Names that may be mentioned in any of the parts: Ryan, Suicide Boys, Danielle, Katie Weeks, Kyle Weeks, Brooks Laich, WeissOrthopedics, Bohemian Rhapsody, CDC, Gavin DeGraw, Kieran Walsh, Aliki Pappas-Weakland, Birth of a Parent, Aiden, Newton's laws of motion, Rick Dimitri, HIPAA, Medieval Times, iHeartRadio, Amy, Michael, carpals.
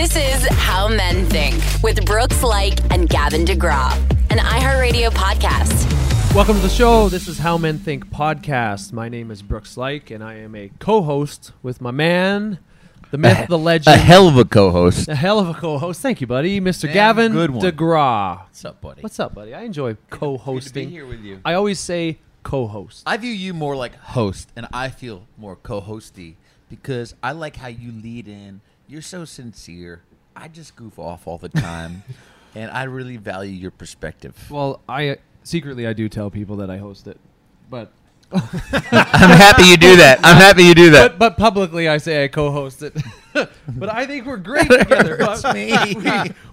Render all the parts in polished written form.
This is How Men Think with Brooks Laich and Gavin DeGraw, an iHeartRadio podcast. Welcome to the show. This is How Men Think podcast. My name is Brooks Laich, and I am a co-host with my man, the myth, the legend. A hell of a co-host. A hell of a co-host. Thank you, buddy. Mr. Gavin DeGraw. What's up, buddy? What's up, buddy? I enjoy co-hosting. Good to be here with you. I always say co-host. I view you more like host, and I feel more co-hosty because I like how you lead in. You're so sincere. I just goof off all the time, and I really value your perspective. Well, I secretly I do tell people that I host it, but I'm happy you do that. But publicly I say I co-host it. But I think we're great together.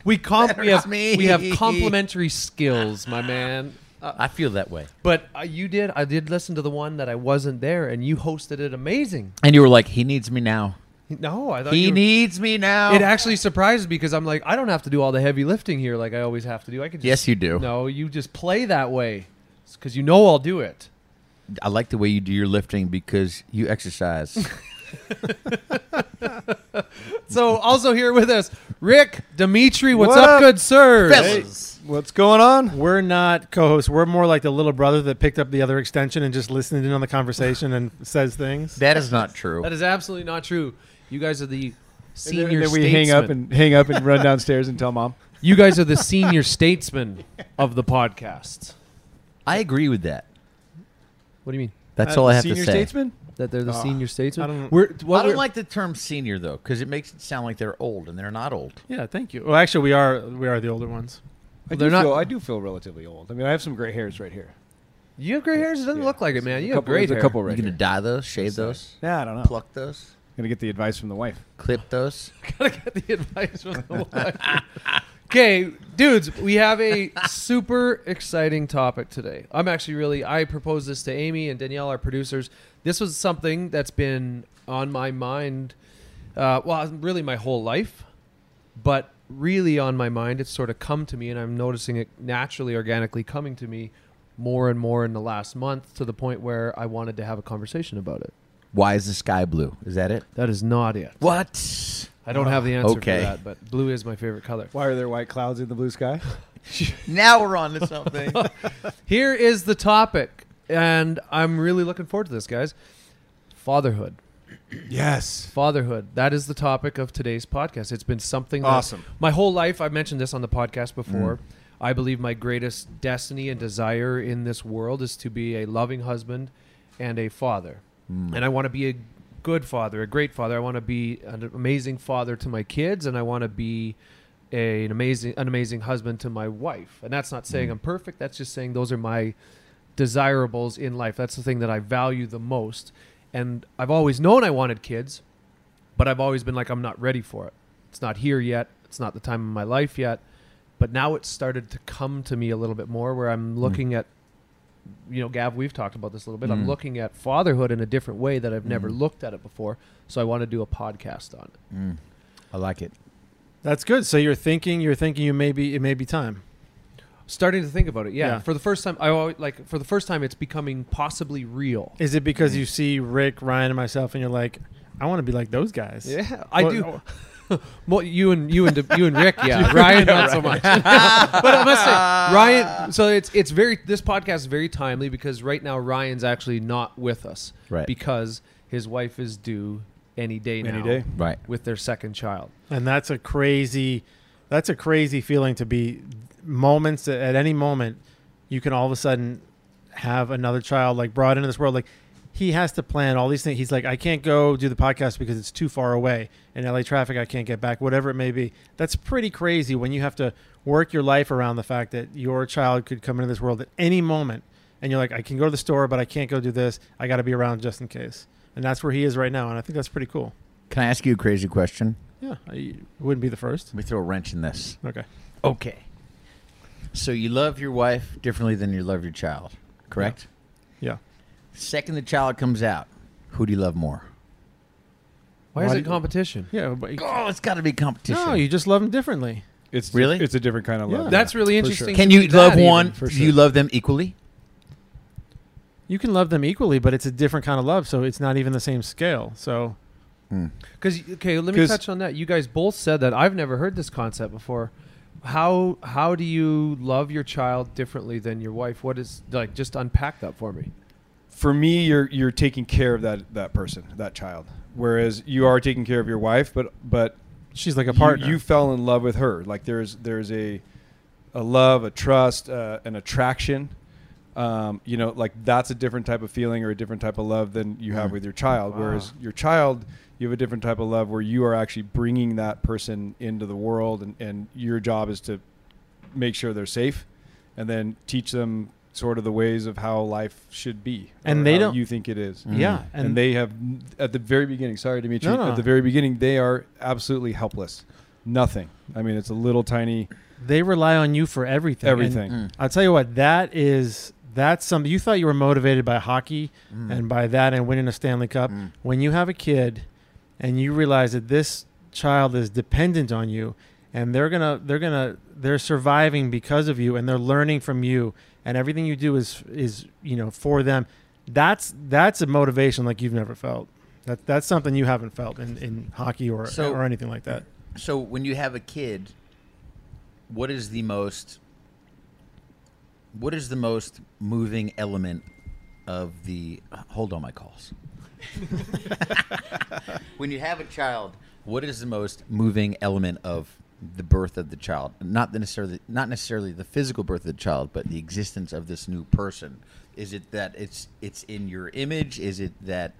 We have complementary skills, my man. I feel that way. But you did. I did listen to the one that I wasn't there, and you hosted it amazing. And you were like, "He needs me now." No, I thought he needs me now. It actually surprised me because I'm like, I don't have to do all the heavy lifting here like I always have to do. I can. Just, yes, you do. No, you just play that way because you know I'll do it. I like the way you do your lifting because you exercise. So also here with us, Rick Dimitri. What's up, good sir? Fellas. Hey. What's going on? We're not co-hosts. We're more like the little brother that picked up the other extension and just listened in on the conversation and says things. That is not true. That is absolutely not true. You guys are the senior statesmen. And then we hang up and run downstairs and tell mom. You guys are the senior statesmen of the podcast. I agree with that. What do you mean? That's all I have to say. Senior statesmen? That they're the senior statesmen? I don't like the term senior, though, because it makes it sound like they're old, and they're not old. Yeah, thank you. Well, actually, we are the older ones. I do feel relatively old. I mean, I have some gray hairs right here. You have gray hairs? It doesn't look like it, man. You have gray hair. A couple right here. You gonna dye those? Shave those? Yeah, I don't know. Pluck those? I'm gonna get the advice from the wife. Clip those? Gotta get the advice from the wife. Okay, dudes, we have a super exciting topic today. I'm actually I proposed this to Amy and Danielle, our producers. This was something that's been on my mind, really my whole life, but really on my mind. It's sort of come to me, and I'm noticing it naturally, organically coming to me more and more in the last month, to the point where I wanted to have a conversation about it. Why is the sky blue? Is that it? That is not it. What? I don't have the answer for that, but blue is my favorite color. Why are there white clouds in the blue sky? Now we're on to something. Here is the topic, and I'm really looking forward to this, guys. Fatherhood. Yes. Fatherhood. That is the topic of today's podcast. It's been something awesome. My whole life, I've mentioned this on the podcast before. I believe my greatest destiny and desire in this world is to be a loving husband and a father. And I want to be a good father, a great father. I want to be an amazing father to my kids, and I want to be an amazing husband to my wife. And that's not saying I'm perfect. That's just saying those are my desirables in life. That's the thing that I value the most. And I've always known I wanted kids, but I've always been like, I'm not ready for it. It's not here yet. It's not the time of my life yet. But now it's started to come to me a little bit more, where I'm looking at, Gav, we've talked about this a little bit. I'm looking at fatherhood in a different way that I've never looked at it before. So I want to do a podcast on it. I like it. That's good. So you're thinking it may be time. Starting to think about it, yeah. For the first time, it's becoming possibly real. Is it because you see Rick, Ryan, and myself, and you're like, I want to be like those guys? Yeah, I do. Well, you and Rick, yeah. Ryan, not so much. But I must say, Ryan. So it's very. This podcast is very timely because right now Ryan's actually not with us, right? Because his wife is due any day now, right? With their second child, and that's a crazy. That's a crazy feeling to be. Moments at any moment, you can all of a sudden have another child like brought into this world. Like he has to plan all these things. He's like, I can't go do the podcast because it's too far away in LA traffic. I can't get back. Whatever it may be, that's pretty crazy when you have to work your life around the fact that your child could come into this world at any moment, and you're like, I can go to the store, but I can't go do this. I got to be around just in case. And that's where he is right now. And I think that's pretty cool. Can I ask you a crazy question? Yeah, it wouldn't be the first. Let me throw a wrench in this. Okay. So you love your wife differently than you love your child, correct? Yeah. The second the child comes out, who do you love more? Why is it competition? Yeah. It's got to be competition. No, you just love them differently. It's a different kind of love. Yeah. That's really interesting. Sure. Can you love one? Sure. Do you love them equally? You can love them equally, but it's a different kind of love, so it's not even the same scale. So Because okay, let me touch on that. You guys both said that. I've never heard this concept before. How do you love your child differently than your wife? What is, like, just unpack that for me. For me, you're taking care of that person, that child, whereas you are taking care of your wife, but she's like a partner. You fell in love with her. Like there's a love, a trust, an attraction. You know, like that's a different type of feeling or a different type of love than you have with your child. Wow. Whereas your child, you have a different type of love where you are actually bringing that person into the world, and your job is to make sure they're safe and then teach them sort of the ways of how life should be. And they don't. You think it is. Mm-hmm. Yeah. And they have, at the very beginning, sorry, Dimitri, at the very beginning, they are absolutely helpless. Nothing. I mean, it's a little tiny. They rely on you for everything. Everything. I'll tell you what, that is... That's something. You thought you were motivated by hockey and by that and winning a Stanley Cup. When you have a kid and you realize that this child is dependent on you and they're surviving because of you and they're learning from you and everything you do is you know, for them. That's a motivation like you've never felt. That's something you haven't felt in hockey or anything like that. So when you have a kid, what is the most moving element of the... Hold on my calls. When you have a child, what is the most moving element of the birth of the child? Not necessarily the physical birth of the child, but the existence of this new person. Is it that it's in your image? Is it that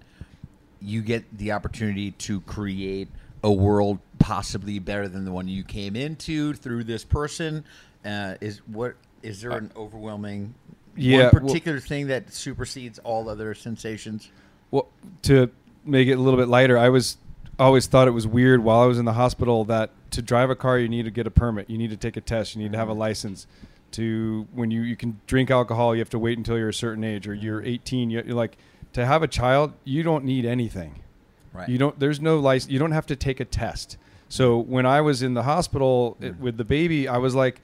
you get the opportunity to create a world possibly better than the one you came into through this person? Is there an overwhelming one particular thing that supersedes all other sensations? Well, to make it a little bit lighter, I was always thought it was weird while I was in the hospital that to drive a car, you need to get a permit. You need to take a test. You need to have a license. To when you can drink alcohol, you have to wait until you're a certain age or you're 18. You're like, to have a child, you don't need anything. Right. There's no license. You don't have to take a test. So when I was in the hospital with the baby, I was like,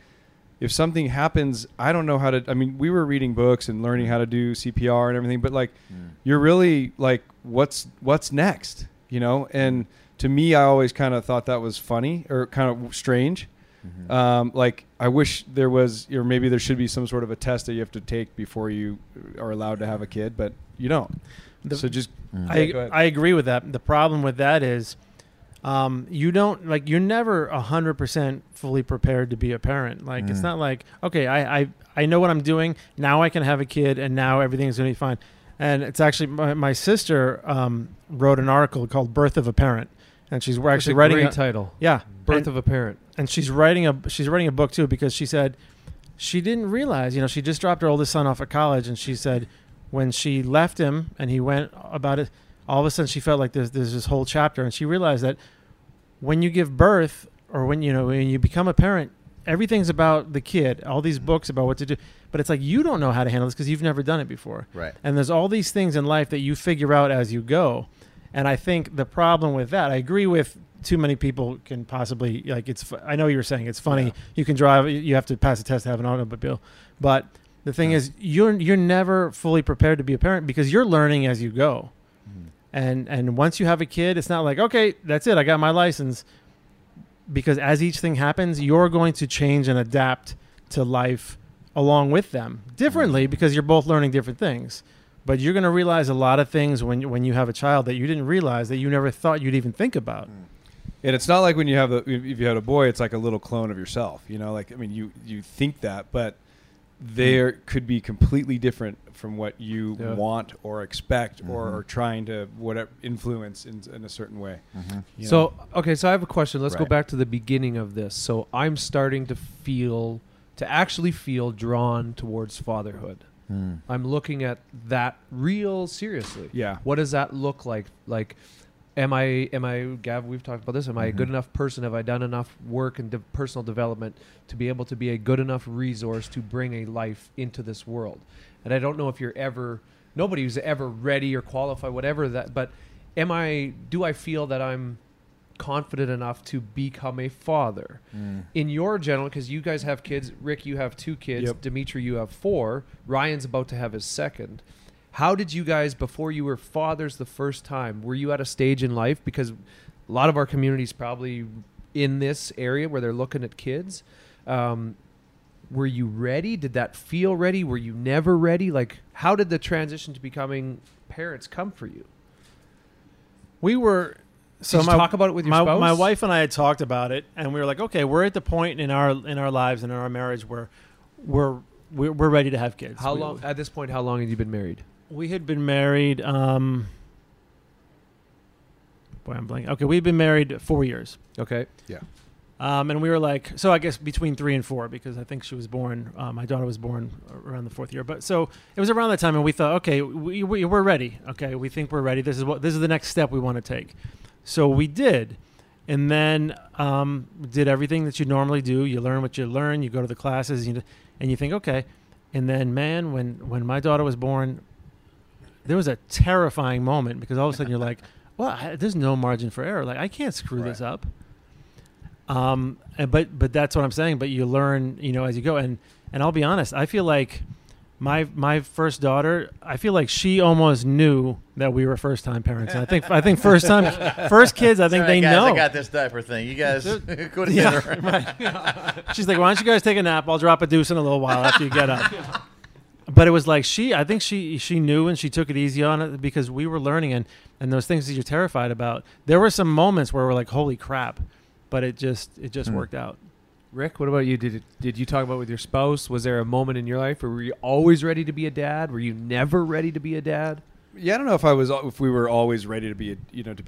if something happens, I don't know how to... I mean, we were reading books and learning how to do CPR and everything, but like, you're really like, what's next, you know? And to me, I always kind of thought that was funny or kind of strange. Mm-hmm. Like, I wish there was, or maybe there should be some sort of a test that you have to take before you are allowed to have a kid, but you don't. I agree with that. The problem with that is, you're never 100% fully prepared to be a parent. Like, it's not like, okay, I know what I'm doing. Now I can have a kid and now everything's going to be fine. And it's actually my sister, wrote an article called Birth of a Parent, and she's actually writing a title. Yeah. Birth of a Parent. And she's writing a book too, because she said she didn't realize, you know, she just dropped her oldest son off at college. And she said, when she left him and he went about it, all of a sudden she felt like there's this whole chapter, and she realized that when you give birth or when you become a parent, everything's about the kid, all these books about what to do, but it's like you don't know how to handle this because you've never done it before. Right. And there's all these things in life that you figure out as you go. And I think the problem with that, I agree with too many people can possibly, like, it's, I know you were saying it's funny. Yeah. You can drive, you have to pass a test to have an automobile, but the thing is you're never fully prepared to be a parent because you're learning as you go. And once you have a kid, it's not like, okay, that's it, I got my license. Because as each thing happens, you're going to change and adapt to life along with them differently because you're both learning different things. But you're going to realize a lot of things when you have a child that you didn't realize, that you never thought you'd even think about. And it's not like when you have if you had a boy, it's like a little clone of yourself. You know, like, I mean, you think that, but there could be completely different from what you want or expect or are trying to whatever influence in a certain way. Mm-hmm. So I have a question. Let's go back to the beginning of this. So I'm starting to actually feel drawn towards fatherhood. I'm looking at that real seriously. Yeah. What does that look like? Like, am I, Gav, we've talked about this. Am I a good enough person? Have I done enough work and personal development to be able to be a good enough resource to bring a life into this world? And I don't know if nobody who's ever ready or qualified, whatever that, but do I feel that I'm confident enough to become a father? In your general, because you guys have kids, Rick, you have 2 kids, yep. Dimitri, you have 4, Ryan's about to have his second. How did you guys, before you were fathers the first time, were you at a stage in life? Because a lot of our community's probably in this area where they're looking at kids. Were you ready? Did that feel ready? Were you never ready? Like, how did the transition to becoming parents come for you? We were... So did you talk about it with your spouse? My wife and I had talked about it, and we were like, okay, we're at the point in our lives and in our marriage where we're ready to have kids. How long at this point? How long had you been married? We had been married. Boy, I'm blanking. Okay, we've been married 4 years. Okay, yeah. And we were like, so I guess between 3 and 4, because I think she was born. My daughter was born around the 4th year, but so it was around that time, and we thought, okay, we're ready. Okay, we think we're ready. This is the next step we want to take. So we did, and then did everything that you normally do. You learn what you learn. You go to the classes, and you think, okay. And then, man, when my daughter was born, there was a terrifying moment because all of a sudden you're like, well, there's no margin for error. Like, I can't screw this up. But that's what I'm saying. But you learn, as you go. And I'll be honest, I feel like my first daughter, I feel like she almost knew that we were first time parents. And I think first kids, I think, all right, they guys, know. I got this diaper thing. You guys go together. Yeah, right. She's like, why don't you guys take a nap? I'll drop a deuce in a little while after you get up. But it was like I think she knew, and she took it easy on it because we were learning, and those things that you're terrified about. There were some moments where we're like, holy crap, but it just worked out. Rick, what about you? Did you talk about it with your spouse? Was there a moment in your life where were you always ready to be a dad? Were you never ready to be a dad? Yeah, I don't know if we were always ready to be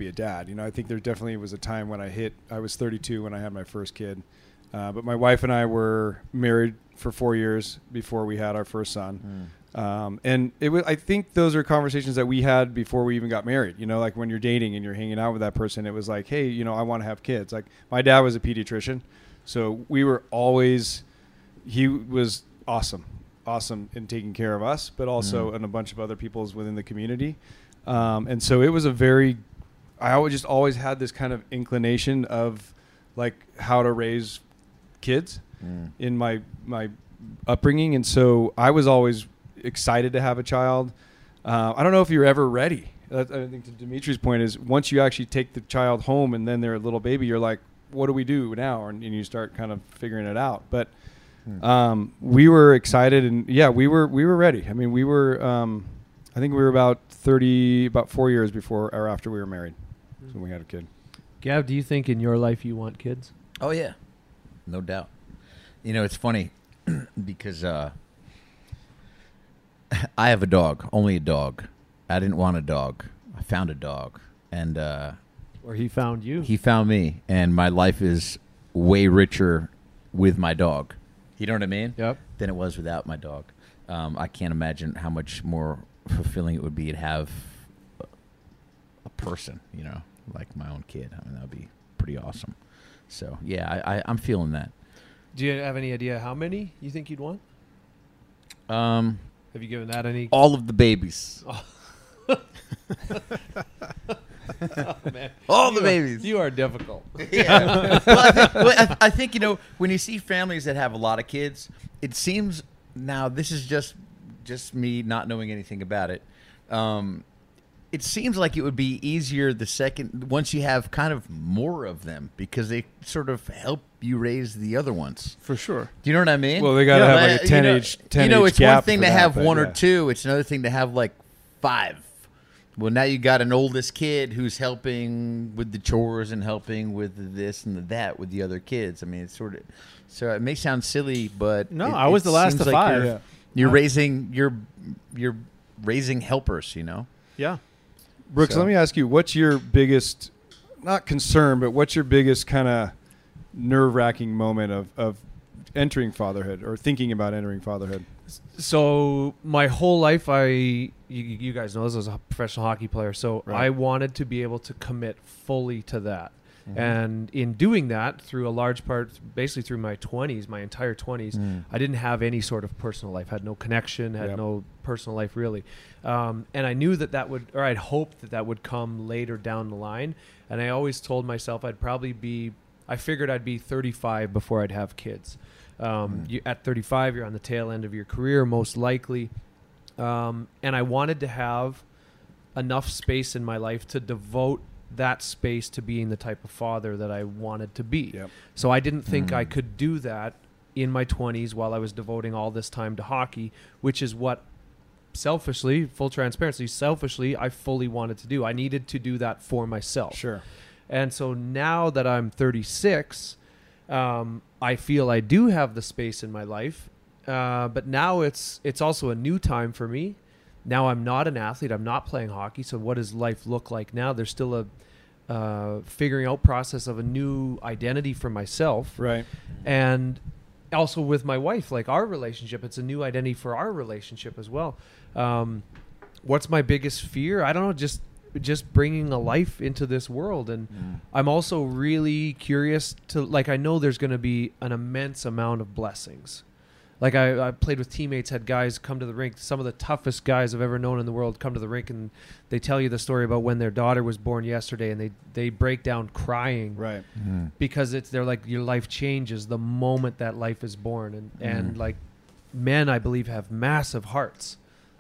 a dad. I think there definitely was a time when I was 32 when I had my first kid, but my wife and I were married for 4 years before we had our first son, and it was. I think those are conversations that we had before we even got married. Like when you're dating and you're hanging out with that person, it was like, hey, I want to have kids. Like my dad was a pediatrician. So we were always, he was awesome in taking care of us, but also in a bunch of other people's within the community. And so it was I always had this kind of inclination of like how to raise kids in my upbringing. And so I was always excited to have a child. I don't know if you're ever ready. I think to Dimitri's point is once you actually take the child home and then they're a little baby, you're like, what do we do now? And you start kind of figuring it out. But we were excited, and yeah, we were ready. I mean, we were. I think we were about 4 years before or after we were married, so we had a kid. Gav, do you think in your life you want kids? Oh yeah, no doubt. It's funny because I have a dog, only a dog. I didn't want a dog. I found a dog, and. Or he found you. He found me, and my life is way richer with my dog. You know what I mean? Yep. Than it was without my dog. I can't imagine how much more fulfilling it would be to have a person, like my own kid. I mean, that would be pretty awesome. So, yeah, I'm feeling that. Do you have any idea how many you think you'd want? Have you given that any? All of the babies. Oh. Oh, man. All the babies. You are difficult. Yeah. Well, I think, when you see families that have a lot of kids, it seems now this is just me not knowing anything about it. It seems like it would be easier once you have kind of more of them because they sort of help you raise the other ones. For sure. Do you know what I mean? Well, they got to have like a 10-age it's one thing to have one or two. It's another thing to have like 5. Well, now you got an oldest kid who's helping with the chores and helping with this and that with the other kids. I mean, it's sort of, so it may sound silly, but no, I was the last of 5. You're raising helpers, Yeah, Brooks, so. Let me ask you, what's your biggest, not concern, but what's your biggest kind of nerve-wracking moment of entering fatherhood or thinking about entering fatherhood? So my whole life, you guys know this, I was a professional hockey player, so I wanted to be able to commit fully to that. Mm-hmm. And in doing that, through a large part, basically through my 20s, my entire 20s, I didn't have any sort of personal life, had no connection, had no personal life really. And I knew I'd hoped that would come later down the line. And I always told myself I figured I'd be 35 before I'd have kids. At 35, you're on the tail end of your career, most likely. And I wanted to have enough space in my life to devote that space to being the type of father that I wanted to be. Yep. So I didn't think I could do that in my 20s while I was devoting all this time to hockey, which is what selfishly, full transparency, selfishly, I fully wanted to do. I needed to do that for myself. Sure. And so now that I'm 36, I feel I do have the space in my life. But now it's also a new time for me. Now I'm not an athlete. I'm not playing hockey. So what does life look like now? There's still a figuring out process of a new identity for myself. Right. And also with my wife, like our relationship, it's a new identity for our relationship as well. What's my biggest fear? I don't know, just bringing a life into this world. And I'm also really curious to, like, I know there's going to be an immense amount of blessings. Like I played with teammates, had guys come to the rink. Some of the toughest guys I've ever known in the world come to the rink, and they tell you the story about when their daughter was born yesterday, and they break down crying, right? Because they're like, your life changes the moment that life is born, and like men, I believe, have massive hearts,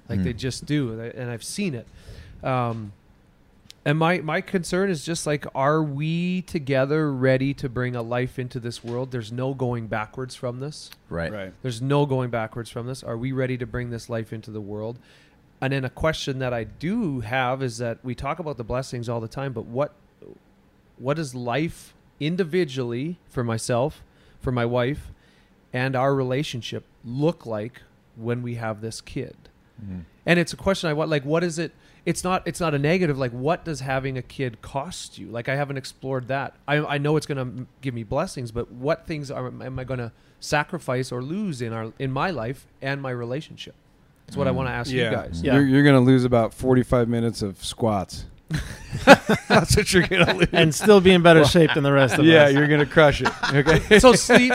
like they just do, and I've seen it. And my concern is just like, are we together ready to bring a life into this world? There's no going backwards from this. Right. There's no going backwards from this. Are we ready to bring this life into the world? And then a question that I do have is that we talk about the blessings all the time, but what is life individually for myself, for my wife, and our relationship look like when we have this kid? And it's a question I want, like, what is it? It's not a negative. Like, what does having a kid cost you? Like, I haven't explored that. I know it's going to give me blessings, but what things am I going to sacrifice or lose in my life and my relationship? That's what I want to ask you guys. Yeah. You're going to lose about 45 minutes of squats. That's what you're going to lose. And still be in better shape than the rest of us. Yeah, you're going to crush it. Okay. So sleep,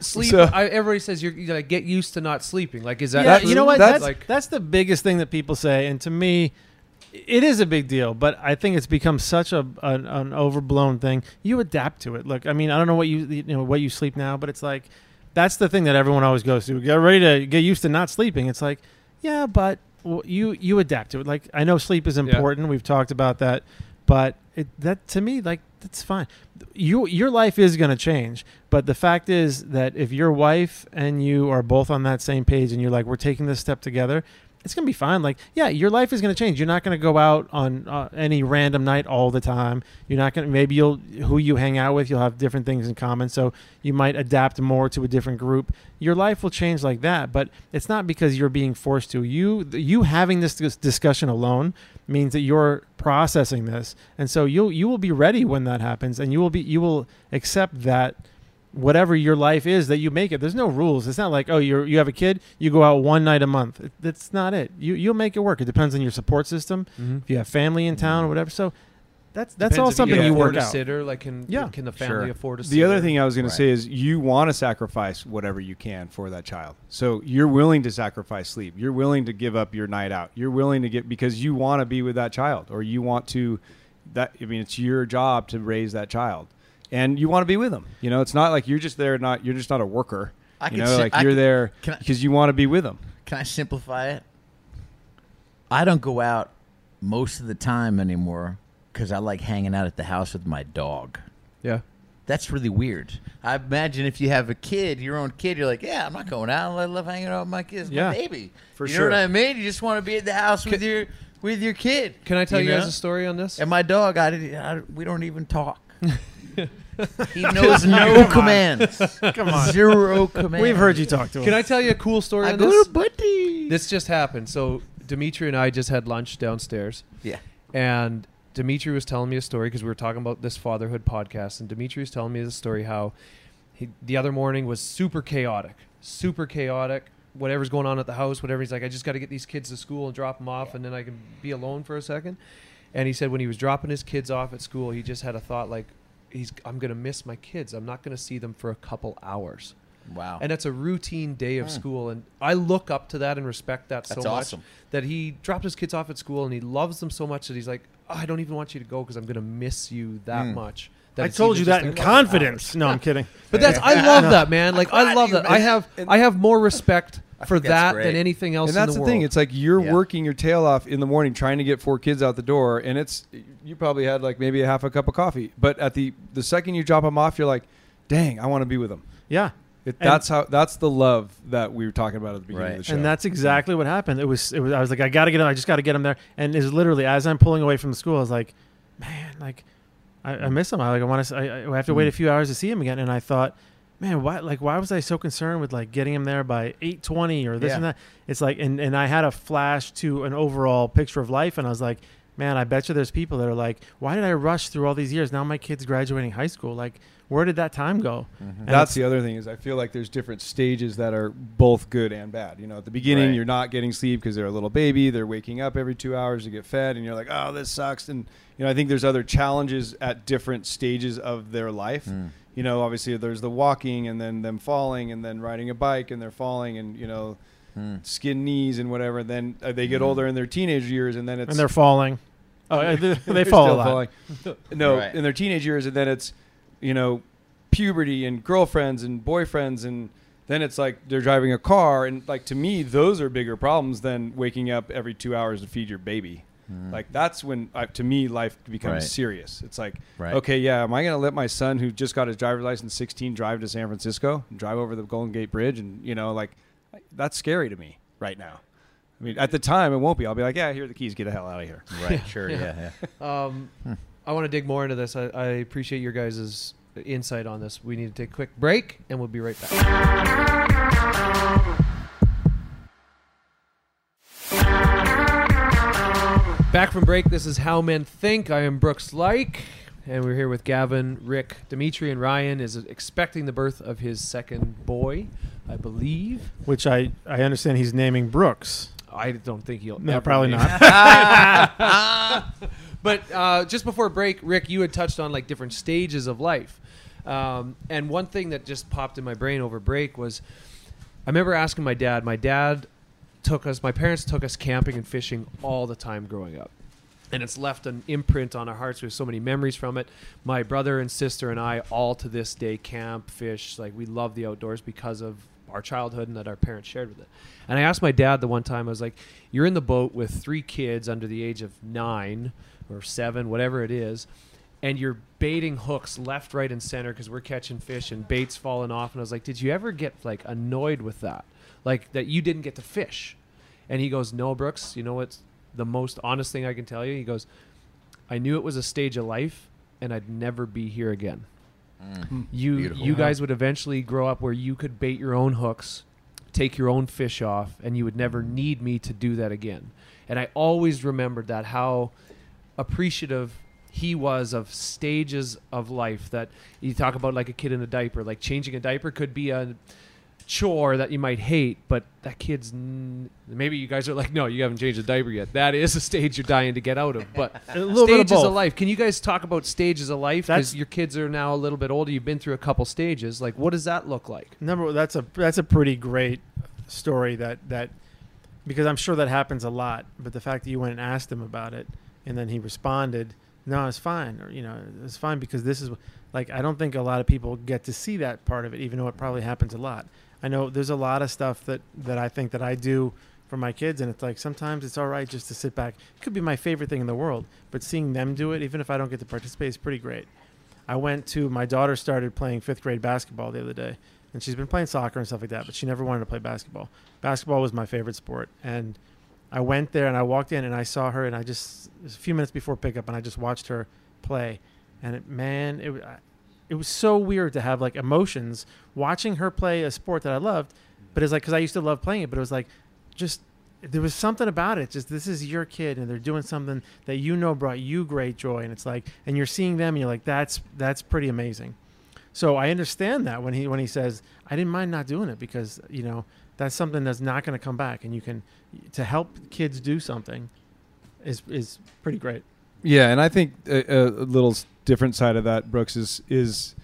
sleep. So, everybody says you got to get used to not sleeping. Like, is that true? You know what? That's the biggest thing that people say. And to me, it is a big deal, but I think it's become such an overblown thing. You adapt to it. Look, I mean, I don't know what you sleep now, but it's like, that's the thing that everyone always goes to. Get ready to get used to not sleeping. It's like, yeah, but you adapt to it. Like, I know sleep is important. Yeah. We've talked about that, but that to me, like, that's fine. Your life is going to change, but the fact is that if your wife and you are both on that same page and you're like, we're taking this step together, it's going to be fine. Like, yeah, your life is going to change. You're not going to go out on any random night all the time. You're not going to, maybe who you hang out with, you'll have different things in common. So you might adapt more to a different group. Your life will change like that, but it's not because you're being forced to. You having this discussion alone means that you're processing this. And so you will be ready when that happens, and you will accept that. Whatever your life is that you make it, there's no rules. It's not like, oh, you have a kid, you go out one night a month. That's not it. You'll make it work. It depends on your support system. Mm-hmm. If you have family in town or whatever. So that's all something you work out. Sitter, like, can the family afford a sitter? The other thing I was going to say is, you want to sacrifice whatever you can for that child. So you're willing to sacrifice sleep. You're willing to give up your night out. You're willing to get, because you want to be with that child, or you want to. It's your job to raise that child. And you want to be with them. You know, it's not like you're just there. You're just not a worker. You're there because you want to be with them. Can I simplify it? I don't go out most of the time anymore because I like hanging out at the house with my dog. Yeah, that's really weird. I imagine if you have a kid, your own kid, you're like, yeah, I'm not going out. I love hanging out with my kids. Yeah, my baby. For sure. You know what I mean? You just want to be at the house with your kid. Can I tell you guys a story on this? And my dog, we don't even talk. He knows no commands. Come on. Zero commands. We've heard you talk to him. Can I tell you a cool story on this? This just happened. So Dimitri and I just had lunch downstairs. Yeah. And Dimitri was telling me a story because we were talking about this fatherhood podcast. And Dimitri was telling me the story how the other morning was super chaotic. Whatever's going on at the house, whatever. He's like, I just got to get these kids to school and drop them off, and then I can be alone for a second. And he said when he was dropping his kids off at school, he just had a thought like, I'm going to miss my kids. I'm not going to see them for a couple hours. Wow. And that's a routine day of school. And I look up to that and respect that so much. That's awesome. That he dropped his kids off at school and he loves them so much that he's like, I don't even want you to go because I'm going to miss you that much. I told you that in confidence. No, I'm kidding. But that's I love that, man. Like I love that. I have more respect for that than anything else in the world. And that's the thing. It's like you're working your tail off in the morning trying to get four kids out the door, and it's you probably had like maybe a half a cup of coffee. But at the second you drop them off, you're like, dang, I want to be with them. Yeah. That's the love that we were talking about at the beginning of the show. And that's exactly what happened. It was I was like, I got to get him. I just got to get him there. And it's literally as I'm pulling away from the school, I was like, man, like I miss him. I have to wait a few hours to see him again. And I thought, man, why was I so concerned with like getting him there by 8:20 or this and that? It's like, and I had a flash to an overall picture of life. And I was like, man, I bet you there's people that are like, why did I rush through all these years? Now my kid's graduating high school. Like, where did that time go? Mm-hmm. That's the other thing is I feel like there's different stages that are both good and bad. You know, at the beginning, you're not getting sleep because they're a little baby. They're waking up every 2 hours to get fed. And you're like, oh, this sucks. And, you know, I think there's other challenges at different stages of their life. Mm. You know, obviously there's the walking and then them falling and then riding a bike and they're falling and, you know, skin knees and whatever. And then they get older in their teenage years and then it's. And they're falling. Oh, they fall a lot. No, in their teenage years and then it's. You know, puberty and girlfriends and boyfriends, and then it's like they're driving a car, and like to me, those are bigger problems than waking up every 2 hours to feed your baby. Mm. Like that's when, to me, life becomes serious. It's like, okay, yeah, am I going to let my son who just got his driver's license, 16, drive to San Francisco and drive over the Golden Gate Bridge? And you know, like that's scary to me right now. I mean, at the time, it won't be. I'll be like, yeah, here are the keys, get the hell out of here. Right? Sure. Yeah. I want to dig more into this. I appreciate your guys' insight on this. We need to take a quick break, and we'll be right back. Back from break, this is How Men Think. I am Brooks Laich, and we're here with Gavin, Rick, Dimitri, and Ryan is expecting the birth of his second boy, I believe. Which I understand he's naming Brooks. I don't think he'll ever probably name. Not. But just before break, Rick, you had touched on like different stages of life. And one thing that just popped in my brain over break was I remember asking my dad. My parents took us camping and fishing all the time growing up. And it's left an imprint on our hearts. There's so many memories from it. My brother and sister and I all to this day camp, fish. Like we love the outdoors because of our childhood and that our parents shared with it. And I asked my dad the one time, I was like, you're in the boat with three kids under the age of 9 or 7, whatever it is, and you're baiting hooks left, right, and center because we're catching fish and bait's falling off. And I was like, did you ever get like annoyed with that? Like that you didn't get to fish? And he goes, no, Brooks, you know what's the most honest thing I can tell you? He goes, I knew it was a stage of life and I'd never be here again. You guys would eventually grow up where you could bait your own hooks, take your own fish off, and you would never need me to do that again. And I always remembered that, how appreciative he was of stages of life. That you talk about like a kid in a diaper, like changing a diaper could be a chore that you might hate, but that kid's maybe you guys are like, no, you haven't changed the diaper yet. That is a stage you're dying to get out of. But a little stages bit of life. Can you guys talk about stages of life? Because your kids are now a little bit older. You've been through a couple stages. Like, what does that look like? Number one, that's a pretty great story. That because I'm sure that happens a lot. But the fact that you went and asked him about it, and then he responded, "No, it's fine," or you know, it's fine because this is like I don't think a lot of people get to see that part of it, even though it probably happens a lot. I know there's a lot of stuff that I think that I do for my kids, and it's like sometimes it's all right just to sit back. It could be my favorite thing in the world, but seeing them do it, even if I don't get to participate, is pretty great. My daughter started playing 5th grade basketball the other day, and she's been playing soccer and stuff like that, but she never wanted to play basketball. Basketball was my favorite sport, and I went there, and I walked in, and I saw her, and it was a few minutes before pickup, and I just watched her play, and it was so weird to have like emotions watching her play a sport that I loved, but it's like, cause I used to love playing it, but it was like, just, there was something about it. Just, this is your kid and they're doing something that, you know, brought you great joy. And it's like, and you're seeing them and you're like, that's pretty amazing. So I understand that when he says, I didn't mind not doing it because, you know, that's something that's not going to come back, and to help kids do something is pretty great. Yeah. And I think a little different side of that, Brooks, is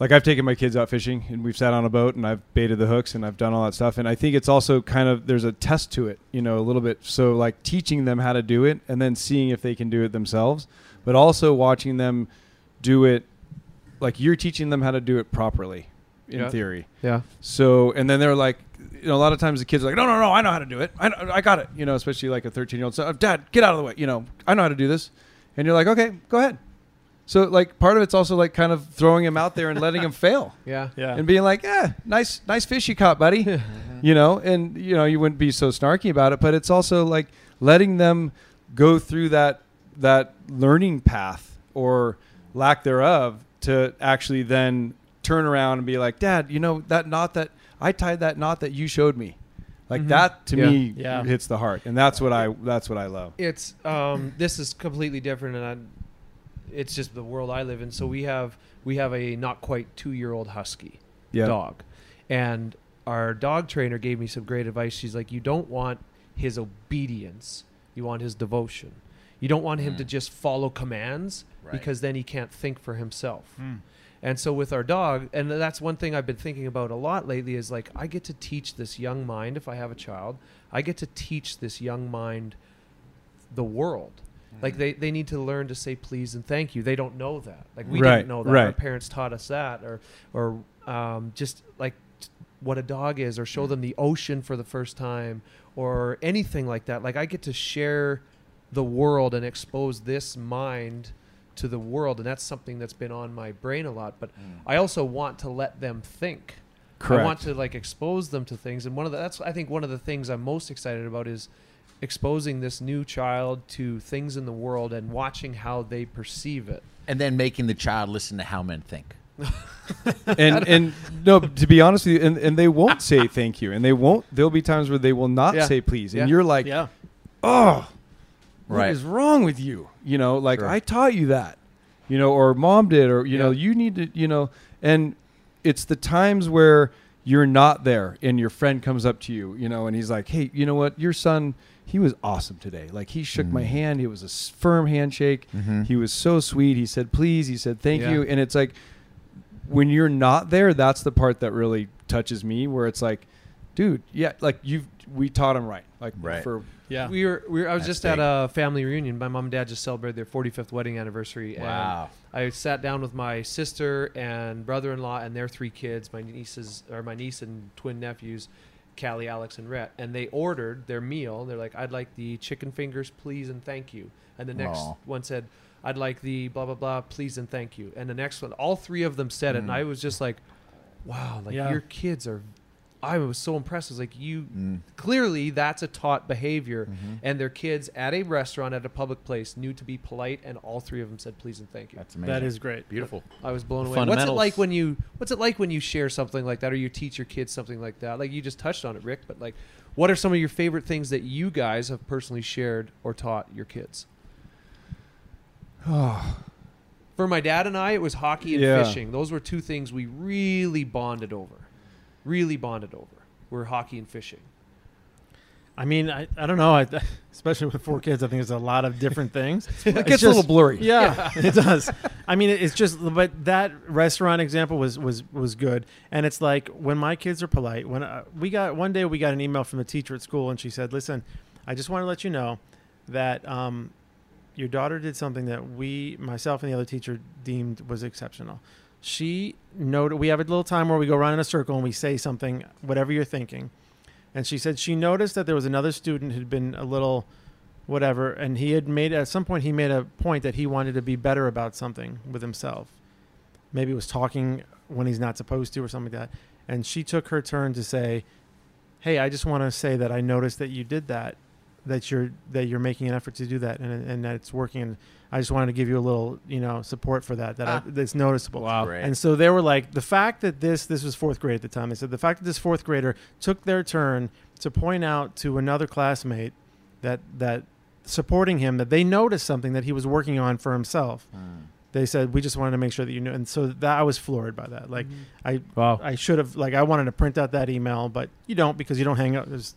like I've taken my kids out fishing and we've sat on a boat and I've baited the hooks and I've done all that stuff, and I think it's also kind of, there's a test to it, you know, a little bit. So like teaching them how to do it and then seeing if they can do it themselves, but also watching them do it like you're teaching them how to do it properly in theory. Yeah. So, and then they're like, you know, a lot of times the kids are like, no, I know how to do it. I got it. You know, especially like a 13-year-old. So, Dad, get out of the way. You know, I know how to do this. And you're like, okay, go ahead. So like part of it's also like kind of throwing him out there and letting him fail. Yeah. Yeah. And being like, yeah, nice fish you caught, buddy. Mm-hmm. You know, and you know, you wouldn't be so snarky about it, but it's also like letting them go through that learning path or lack thereof to actually then turn around and be like, Dad, you know, that knot that I tied, that knot that you showed me. Like that to me hits the heart. And that's what I love. It's this is completely different, and it's just the world I live in. So we have a not quite 2-year-old husky dog, and our dog trainer gave me some great advice. She's like, you don't want his obedience, you want his devotion. You don't want him to just follow commands because then he can't think for himself. And so with our dog, and that's one thing I've been thinking about a lot lately, is like, I get to teach this young mind, if I have a child, I get to teach this young mind the world. Like they need to learn to say please and thank you. They don't know that. Like we didn't know that. Right. Our parents taught us that, or just like what a dog is, or show them the ocean for the first time, or anything like that. Like I get to share the world and expose this mind to the world, and that's something that's been on my brain a lot. But I also want to let them think. Correct. I want to like expose them to things, and one of the things I'm most excited about is exposing this new child to things in the world and watching how they perceive it, and then making the child listen to how men think. and no, to be honest with you, and they won't say thank you, and they won't. There'll be times where they will not say please, and you're like, oh, what is wrong with you? You know, like I taught you that, you know, or Mom did, or you know, you need to, you know, and it's the times where you're not there, and your friend comes up to you, you know, and he's like, hey, you know what, your son. He was awesome today. Like he shook my hand. It was a firm handshake. Mm-hmm. He was so sweet. He said, please. He said, thank you. And it's like, when you're not there, that's the part that really touches me, where it's like, dude, like we taught him right. Like I was just at a family reunion. My mom and dad just celebrated their 45th wedding anniversary. Wow. And I sat down with my sister and brother-in-law and their 3 kids, my niece and twin nephews, Callie, Alex, and Rhett, and they ordered their meal. They're like, I'd like the chicken fingers, please and thank you. And the next one said, I'd like the blah, blah, blah, please and thank you. And the next one, all 3 of them said it, and I was just like, wow, like your kids are, I was so impressed. I was like, you, clearly that's a taught behavior. Mm-hmm. And their kids at a restaurant, at a public place, knew to be polite, and all 3 of them said please and thank you. That's amazing. That is great. Beautiful. I was blown away. What's it like when you share something like that, or you teach your kids something like that? Like you just touched on it, Rick, but like, what are some of your favorite things that you guys have personally shared or taught your kids? For my dad and I, it was hockey and fishing. Those were 2 things we really bonded over. We're hockey and fishing. I mean, I don't know. Especially with 4 kids, I think there's a lot of different things. It gets a little blurry. Yeah, it does. I mean, it's just, but that restaurant example was good. And it's like, when my kids are polite, when one day we got an email from a teacher at school, and she said, listen, I just want to let you know that your daughter did something that myself and the other teacher deemed was exceptional. She noted, we have a little time where we go around in a circle and we say something, whatever you're thinking. And she said she noticed that there was another student who'd been a little whatever, and he made a point that he wanted to be better about something with himself. Maybe it was talking when he's not supposed to or something like that. And she took her turn to say, hey, I just want to say that I noticed that you did that, that you're making an effort to do that, and that it's working, and I just wanted to give you a little, you know, support for that. That's noticeable. Wow. And so they were like, the fact that this was 4th grade at the time. They said the fact that this 4th grader took their turn to point out to another classmate that supporting him, that they noticed something that he was working on for himself. They said, we just wanted to make sure that you knew. And so that, I was floored by that. Like I should have, like, I wanted to print out that email, but you don't, because you don't hang up. There's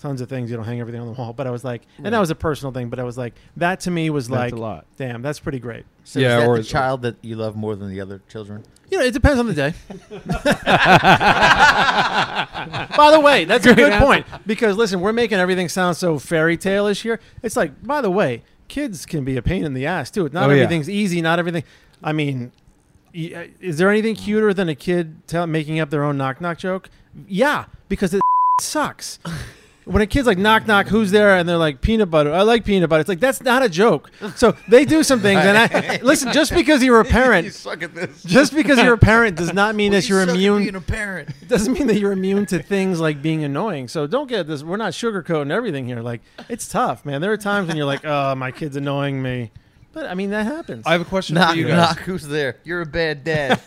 tons of things, you don't hang everything on the wall, but I was like, and that was a personal thing, but I was like, that to me was, that's like a lot. Damn, that's pretty great. So yeah, is that, or the child that you love more than the other children? You know, it depends on the day. By the way, that's a good point, because listen, we're making everything sound so fairy tale-ish here. It's like, by the way, kids can be a pain in the ass too. Not everything's easy. Not everything. I mean, Is there anything cuter than a kid making up their own knock-knock joke? Yeah, because it sucks. When a kid's like, knock, knock, who's there? And they're like, peanut butter. I like peanut butter. It's like, that's not a joke. So they do some things. And I, listen, just because you're a parent, you suck at this. Just because you're a parent does not mean that you're immune. Being a parent doesn't mean that you're immune to things like being annoying. So don't get this. We're not sugarcoating everything here. Like, it's tough, man. There are times when you're like, oh, my kid's annoying me. But, I mean, that happens. I have a question for you guys. Knock, who's there? You're a bad dad.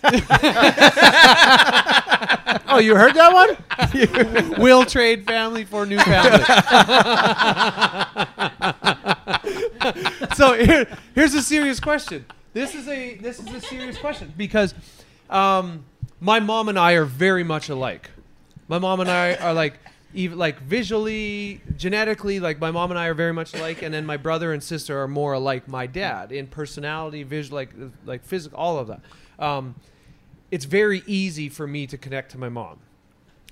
Oh, you heard that one? We'll trade family for new family. So here's a serious question. This is a serious question because my mom and I are very much alike. My mom and I are like, even like visually, genetically, like my mom and I are very much alike, and then my brother and sister are more alike my dad in personality, visual, like physical, all of that. It's very easy for me to connect to my mom.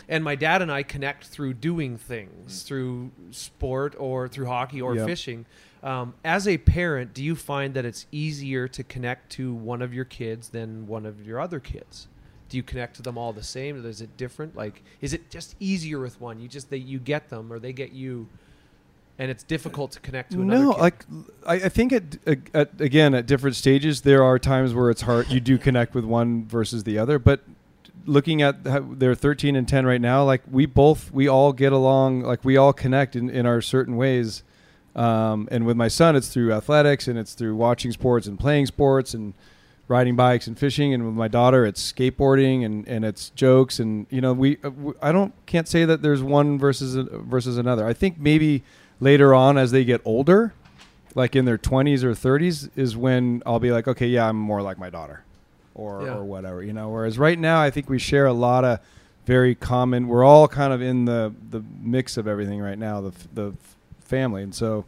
And my dad and I connect through doing things, through sport or through hockey or fishing. As a parent, do you find that it's easier to connect to one of your kids than one of your other kids? Do you connect to them all the same? Is it different? Like, is it just easier with one? You just you get them or they get you, and it's difficult to connect to another kid? Like, I think at different stages, there are times where it's hard. You do connect with one versus the other. But looking at how they're 13 and 10 right now, like we all get along. Like we all connect in our certain ways. And with my son, it's through athletics and it's through watching sports and playing sports and riding bikes and fishing. And with my daughter, it's skateboarding and it's jokes. And, you know, I can't say that there's one versus another. I think maybe later on, as they get older, like in their 20s or 30s, is when I'll be like, okay, yeah, I'm more like my daughter or whatever, you know. Whereas right now, I think we share a lot of very common, we're all kind of in the mix of everything right now, the family. And so,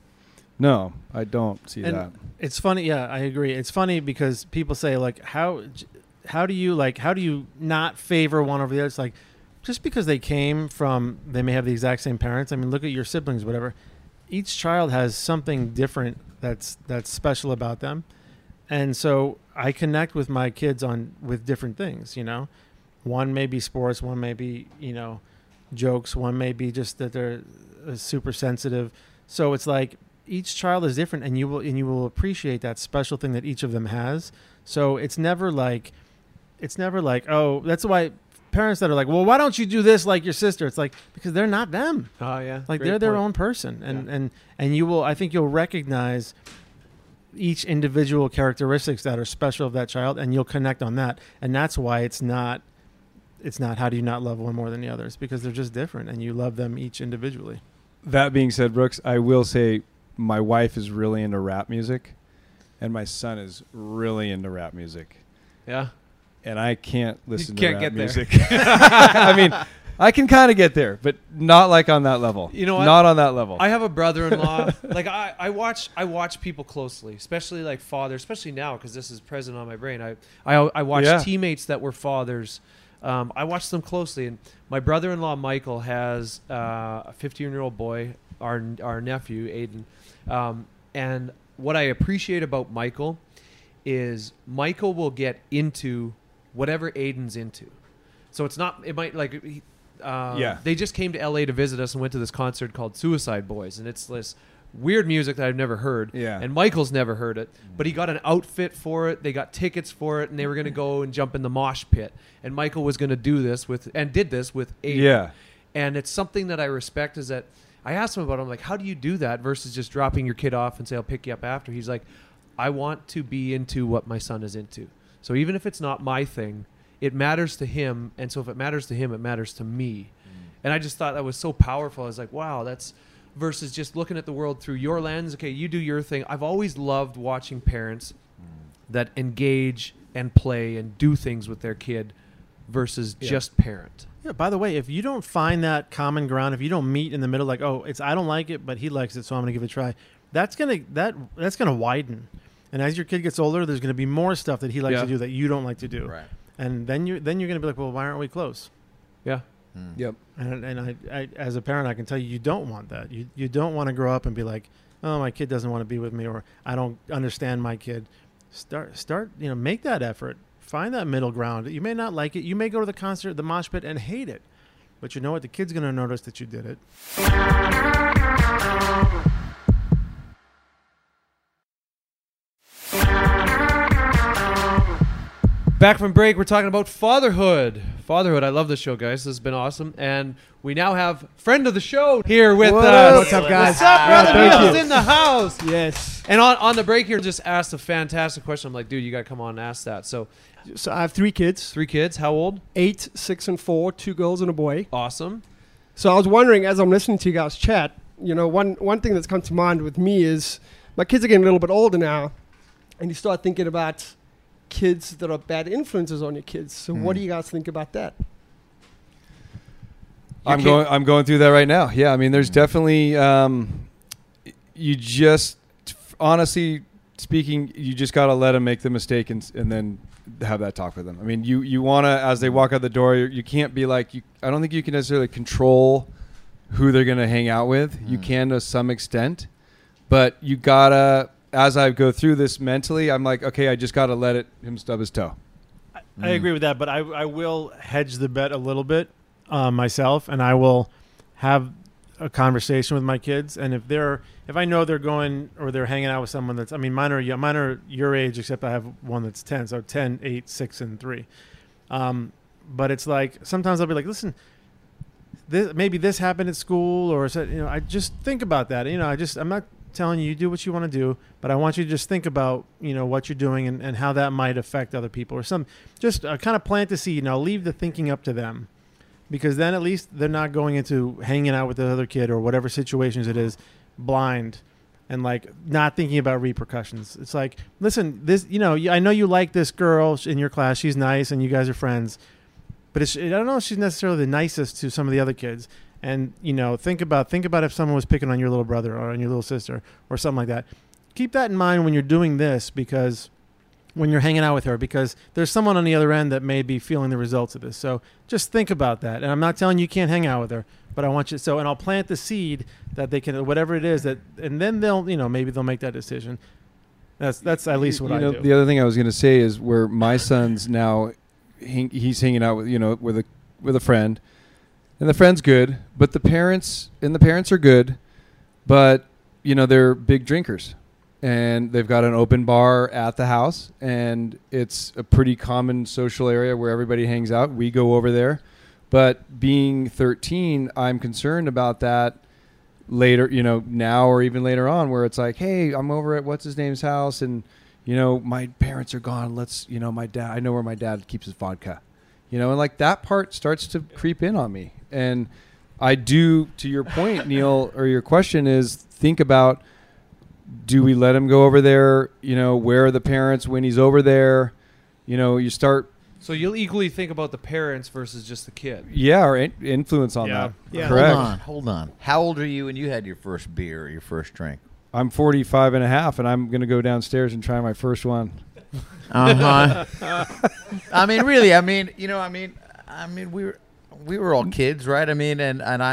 no, I don't see that. It's funny. Yeah, I agree. It's funny because people say, like, how do you not favor one over the other? It's like, just because they may have the exact same parents. I mean, look at your siblings, whatever. Each child has something different that's special about them, and so I connect with my kids with different things. You know, one may be sports, one may be, you know, jokes, one may be just that they're super sensitive. So it's like each child is different, and you will appreciate that special thing that each of them has. So it's never like oh, that's why. Parents that are like, well, why don't you do this like your sister? It's like, because they're not them. Oh yeah, like they're their own person, and you will. I think you'll recognize each individual characteristics that are special of that child, and you'll connect on that. And that's why it's not how do you not love one more than the others, because they're just different, and you love them each individually. That being said, Brooks, I will say my wife is really into rap music, and my son is really into rap music. Yeah. And I can't listen to rap music. I mean, I can kind of get there, but not like on that level. You know what? Not on that level. I have a brother-in-law. Like I watch people closely, especially like fathers, especially now because this is present on my brain. I watch teammates that were fathers. I watch them closely, and my brother-in-law Michael has a 15-year-old boy, our nephew Aiden, and what I appreciate about Michael is Michael will get into whatever Aiden's into. So it's not, it might like, they just came to LA to visit us and went to this concert called Suicide Boys. And it's this weird music that I've never heard. Yeah. And Michael's never heard it, but he got an outfit for it. They got tickets for it, and they were going to go and jump in the mosh pit. And Michael was going to do this and did this with Aiden. Yeah. And it's something that I respect is that I asked him about it. I'm like, how do you do that versus just dropping your kid off and say, I'll pick you up after? He's like, I want to be into what my son is into. So even if it's not my thing, it matters to him. And so if it matters to him, it matters to me. Mm. And I just thought that was so powerful. I was like, wow, that's versus just looking at the world through your lens. Okay, you do your thing. I've always loved watching parents that engage and play and do things with their kid versus just parent. Yeah, by the way, if you don't find that common ground, if you don't meet in the middle, like, oh, I don't like it, but he likes it, so I'm going to give it a try. That's going to widen. And as your kid gets older, there's going to be more stuff that he likes to do that you don't like to do. Right. And then you're going to be like, well, why aren't we close? Yeah. Mm. Yep. And I, as a parent, I can tell you, you don't want that. You don't want to grow up and be like, oh, my kid doesn't want to be with me, or I don't understand my kid. Start, you know, make that effort. Find that middle ground. You may not like it. You may go to the concert, the mosh pit, and hate it. But you know what? The kid's going to notice that you did it. Back from break, we're talking about fatherhood. Fatherhood, I love this show, guys. This has been awesome. And we now have friend of the show here with us. What's up, guys? What's up, brother? Neil's in the house. Yes. And on the break here, just asked a fantastic question. I'm like, dude, you got to come on and ask that. So I have three kids. Three kids. How old? 8, 6, and 4. 2 girls and a boy. Awesome. So I was wondering, as I'm listening to you guys chat, you know, one thing that's come to mind with me is my kids are getting a little bit older now. And you start thinking about kids that are bad influences on your kids. So what do you guys think about that? I'm going through that right now. Yeah, I mean, there's definitely, you just, honestly speaking, you just got to let them make the mistake and then have that talk with them. I mean, you want to, as they walk out the door, you can't be like, I don't think you can necessarily control who they're going to hang out with. You can to some extent, but you got to, as I go through this mentally, I'm like, okay, I just got to let him stub his toe. I agree with that, but I will hedge the bet a little bit myself, and I will have a conversation with my kids. And if I know they're going or they're hanging out with someone that's, I mean, mine are your age, except I have one that's 10, so 10, 8, 6, and 3. But it's like, sometimes I'll be like, listen, maybe this happened at school, or I just think about that. I'm not telling you do what you want to do, but I want you to just think about what you're doing and how that might affect other people, or some just kind of plant the seed. Now leave the thinking up to them, because then at least they're not going into hanging out with the other kid or whatever situations it is blind and like not thinking about repercussions. It's like, listen, this, I know you like this girl in your class, she's nice and you guys are friends, but I don't know if she's necessarily the nicest to some of the other kids. And, think about if someone was picking on your little brother or on your little sister or something like that. Keep that in mind when you're doing this, because when you're hanging out with her, because there's someone on the other end that may be feeling the results of this. So just think about that. And I'm not telling you can't hang out with her, but I want you so, and I'll plant the seed that they can, whatever it is that, and then they'll, maybe they'll make that decision. That's at least what I do. The other thing I was going to say is where my son's now, he's hanging out with, with a friend. And the friend's good, but the parents are good, but they're big drinkers, and they've got an open bar at the house, and it's a pretty common social area where everybody hangs out. We go over there, but being 13, I'm concerned about that later, now or even later on, where it's like, hey, I'm over at what's his name's house, and my parents are gone. Let's, my dad. I know where my dad keeps his vodka. And like that part starts to creep in on me. And I do, to your point, Neil, or your question is, think about, do we let him go over there? Where are the parents when he's over there? You start. So you'll equally think about the parents versus just the kid. Yeah, or influence on that. Yeah. Correct. Hold on. How old are you when you had your first beer or your first drink? I'm 45 and a half, and I'm going to go downstairs and try my first one. We were all kids, right? I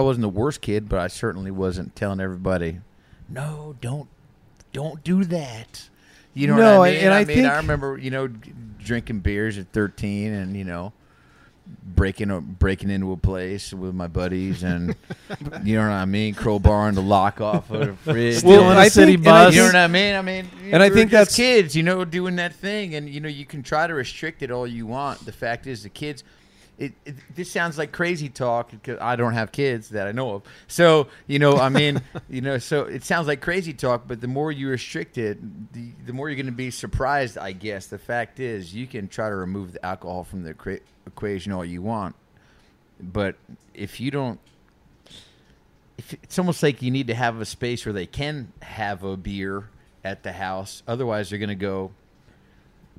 wasn't the worst kid, but I certainly wasn't telling everybody, no, don't do that. I remember, drinking beers at 13 and, breaking into a place with my buddies and crowbarring the lock off of the fridge, stealing a city bus. And I think that's kids, doing that thing, and you can try to restrict it all you want. The fact is, the kids. This sounds like crazy talk because I don't have kids that I know of. So so it sounds like crazy talk, but the more you restrict it, the more you're going to be surprised, I guess. The fact is, you can try to remove the alcohol from the equation all you want, but if you don't, it's almost like you need to have a space where they can have a beer at the house. Otherwise, they're going to go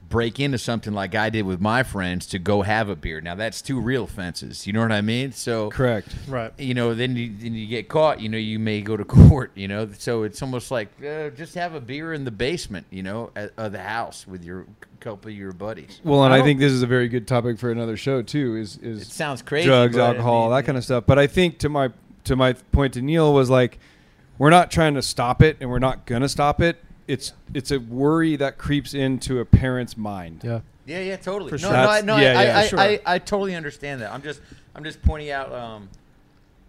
break into something like I did with my friends to go have a beer. Now that's 2 real offenses. You know what I mean? So correct, right? Then you get caught. You may go to court. So it's almost like just have a beer in the basement. Of the house with your couple of your buddies. Well, and I think this is a very good topic for another show too. Is it sounds crazy? Drugs, alcohol, that kind of stuff. But I think to my point to Neil was like, we're not trying to stop it, and we're not gonna stop it. it's a worry that creeps into a parent's mind. Yeah. Yeah, yeah, totally. For sure. I totally understand that. I'm just pointing out.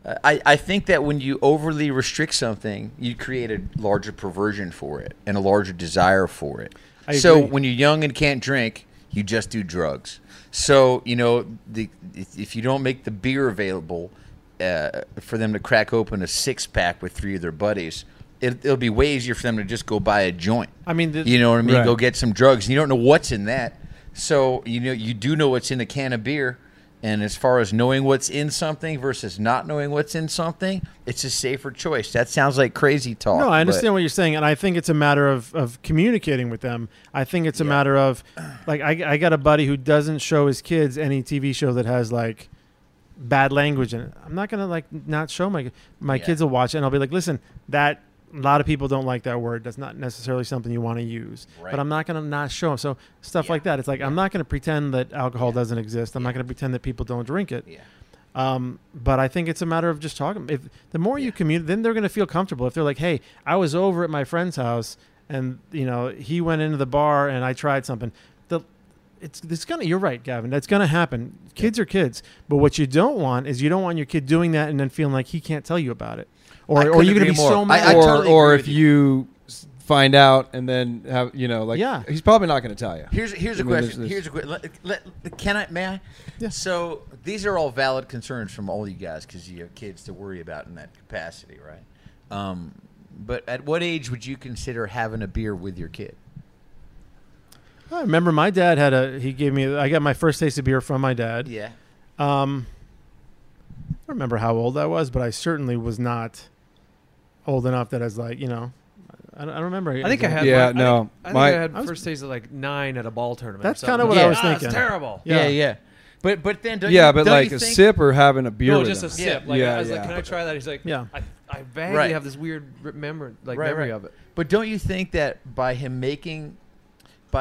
I think that when you overly restrict something, you create a larger perversion for it and a larger desire for it. I agree. When you're young and can't drink, you just do drugs. So if you don't make the beer available for them to crack open a six pack with three of their buddies, it'll be way easier for them to just go buy a joint. I mean, you know what I mean? Right. Go get some drugs. You don't know what's in that. So you do know what's in a can of beer. And as far as knowing what's in something versus not knowing what's in something, it's a safer choice. That sounds like crazy talk. No, I understand what you're saying, and I think it's a matter of communicating with them. I think it's a matter of, like, I got a buddy who doesn't show his kids any TV show that has, like, bad language in it. I'm not going to, like, not show my kids will watch it, and I'll be like, listen, that a lot of people don't like that word. That's not necessarily something you want to use. Right. But I'm not going to not show them. So stuff like that. It's like I'm not going to pretend that alcohol doesn't exist. I'm not going to pretend that people don't drink it. Yeah. But I think it's a matter of just talking. If the more you communicate, then they're going to feel comfortable. If they're like, hey, I was over at my friend's house and he went into the bar and I tried something. You're right, Gavin. That's going to happen. Kids are kids. But what you don't want is you don't want your kid doing that and then feeling like he can't tell you about it. Or you're going to be so mad. Or if you find out and then have, he's probably not going to tell you. Here's a question. Can I? May I? Yeah. So these are all valid concerns from all you guys because you have kids to worry about in that capacity, right? But at what age would you consider having a beer with your kid? I remember my dad I got my first taste of beer from my dad. Yeah. I don't remember how old I was, but I certainly was not old enough that I was like, I don't remember. I think I had first taste at like 9 at a ball tournament. That's kind of what I was thinking. That's terrible. Yeah. Yeah. But then don't you think, sip or having a beer? No, just a sip. I was like, can I try that? He's like, I vaguely have this weird memory of it. But don't you think that by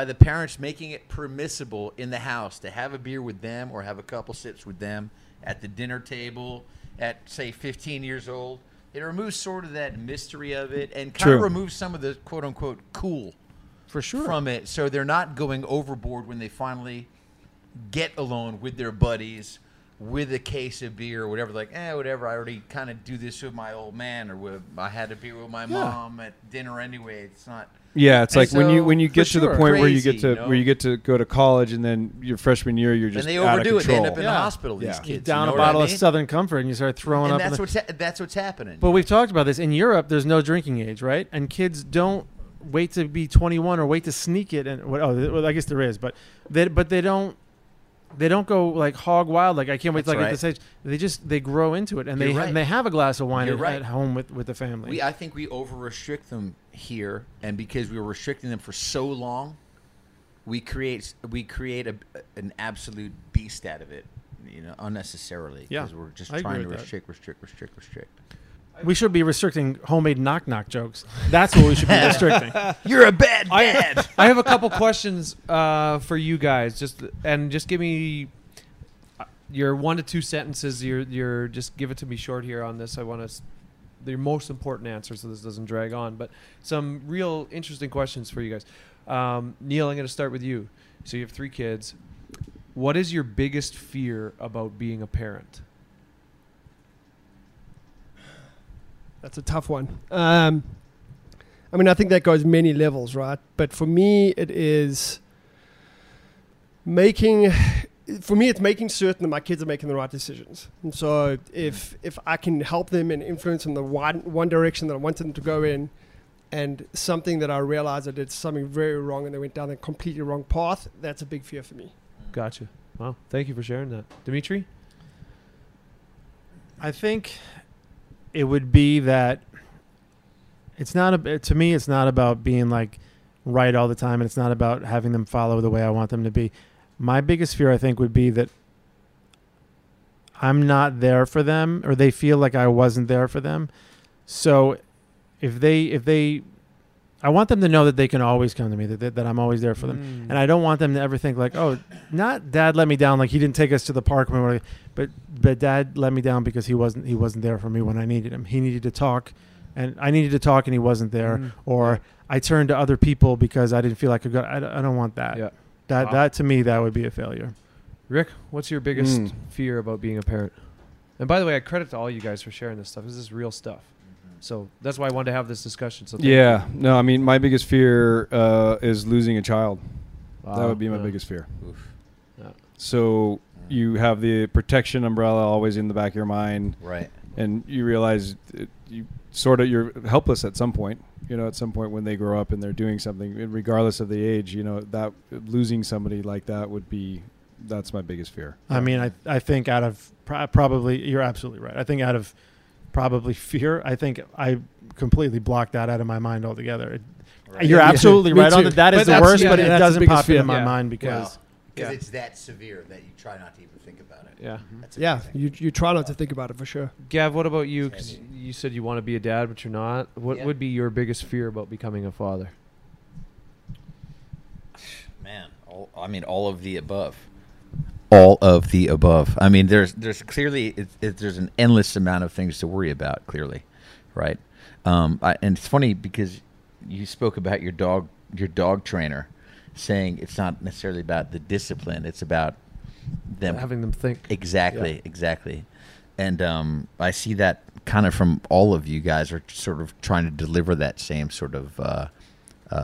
the parents making it permissible in the house to have a beer with them or have a couple sips with them at the dinner table at, say, 15 years old, it removes sort of that mystery of it and kind of removes some of the quote-unquote cool from it. So they're not going overboard when they finally get alone with their buddies with a case of beer or whatever. Like, whatever, I already kind of do this with my old man I had a beer with my mom at dinner anyway. It's not... Yeah, it's when you get to the point where you get to go to college and then your freshman year you're just out of control. And they overdo it. They end up in the hospital. These kids down a bottle of Southern Comfort and you start throwing up. That's what's happening. But we've talked about this in Europe. There's no drinking age, right? And kids don't wait to be 21 or wait to sneak it. And I guess there is, but they don't. They don't go like hog wild. Like I can't wait till I get this age. They grow into it, and they have a glass of wine at home with the family. I think we over restrict them here, and because we were restricting them for so long, we create an absolute beast out of it, unnecessarily. Yeah, because we're just trying to restrict. We should be restricting homemade knock-knock jokes. That's what we should be restricting. You're a bad dad. I have a couple questions for you guys. Just give me your 1 to 2 sentences. Your just give it to me short here on this. I want your most important answer so this doesn't drag on. But some real interesting questions for you guys. Neil, I'm going to start with you. So you have 3 kids. What is your biggest fear about being a parent? That's a tough one. I think that goes many levels, right? But for me, it's making certain that my kids are making the right decisions. And so if I can help them and influence them in the one direction that I want them to go in, and something that I realize I did something very wrong and they went down a completely wrong path, that's a big fear for me. Gotcha. Wow. Thank you for sharing that. Dimitri? I think... it would be that to me, it's not about being like right all the time, and it's not about having them follow the way I want them to be. My biggest fear, I think, would be that I'm not there for them, or they feel like I wasn't there for them. So if they I want them to know that they can always come to me, that I'm always there for them. And I don't want them to ever think like, oh, not dad let me down, like he didn't take us to the park when we were, but dad let me down because he wasn't there for me when I needed him. He needed to talk and I needed to talk and he wasn't there, or I turned to other people because I didn't feel like I could go. I don't want that. Yeah. That to me, that would be a failure. Rick, what's your biggest fear about being a parent? And by the way, I credit to all you guys for sharing this stuff. This is real stuff. So that's why I wanted to have this discussion. So yeah. No, I mean, my biggest fear is losing a child. Wow. That would be my biggest fear. Oof. Yeah. So you have the protection umbrella always in the back of your mind. Right. And you realize you're helpless at some point. You know, at some point when they grow up and they're doing something, regardless of the age, you know, that losing somebody like that would be... That's my biggest fear. I mean, I think out of probably, you're absolutely right. I think out of probably fear, I think I completely blocked that out of my mind altogether. Right. You're absolutely right on that. That is the worst, but it doesn't pop into my mind because it's that severe that you try not to even think about it. Yeah. You try not to think about it for sure. Gav, what about you? Cause you said you want to be a dad, but you're not. What would be your biggest fear about becoming a father? Man, all of the above. All of the above. I mean, there's clearly there's an endless amount of things to worry about. Clearly, right? And it's funny because you spoke about your dog trainer, saying it's not necessarily about the discipline; it's about them having them think. Exactly, exactly. And I see that kind of from all of you guys are sort of trying to deliver that same sort of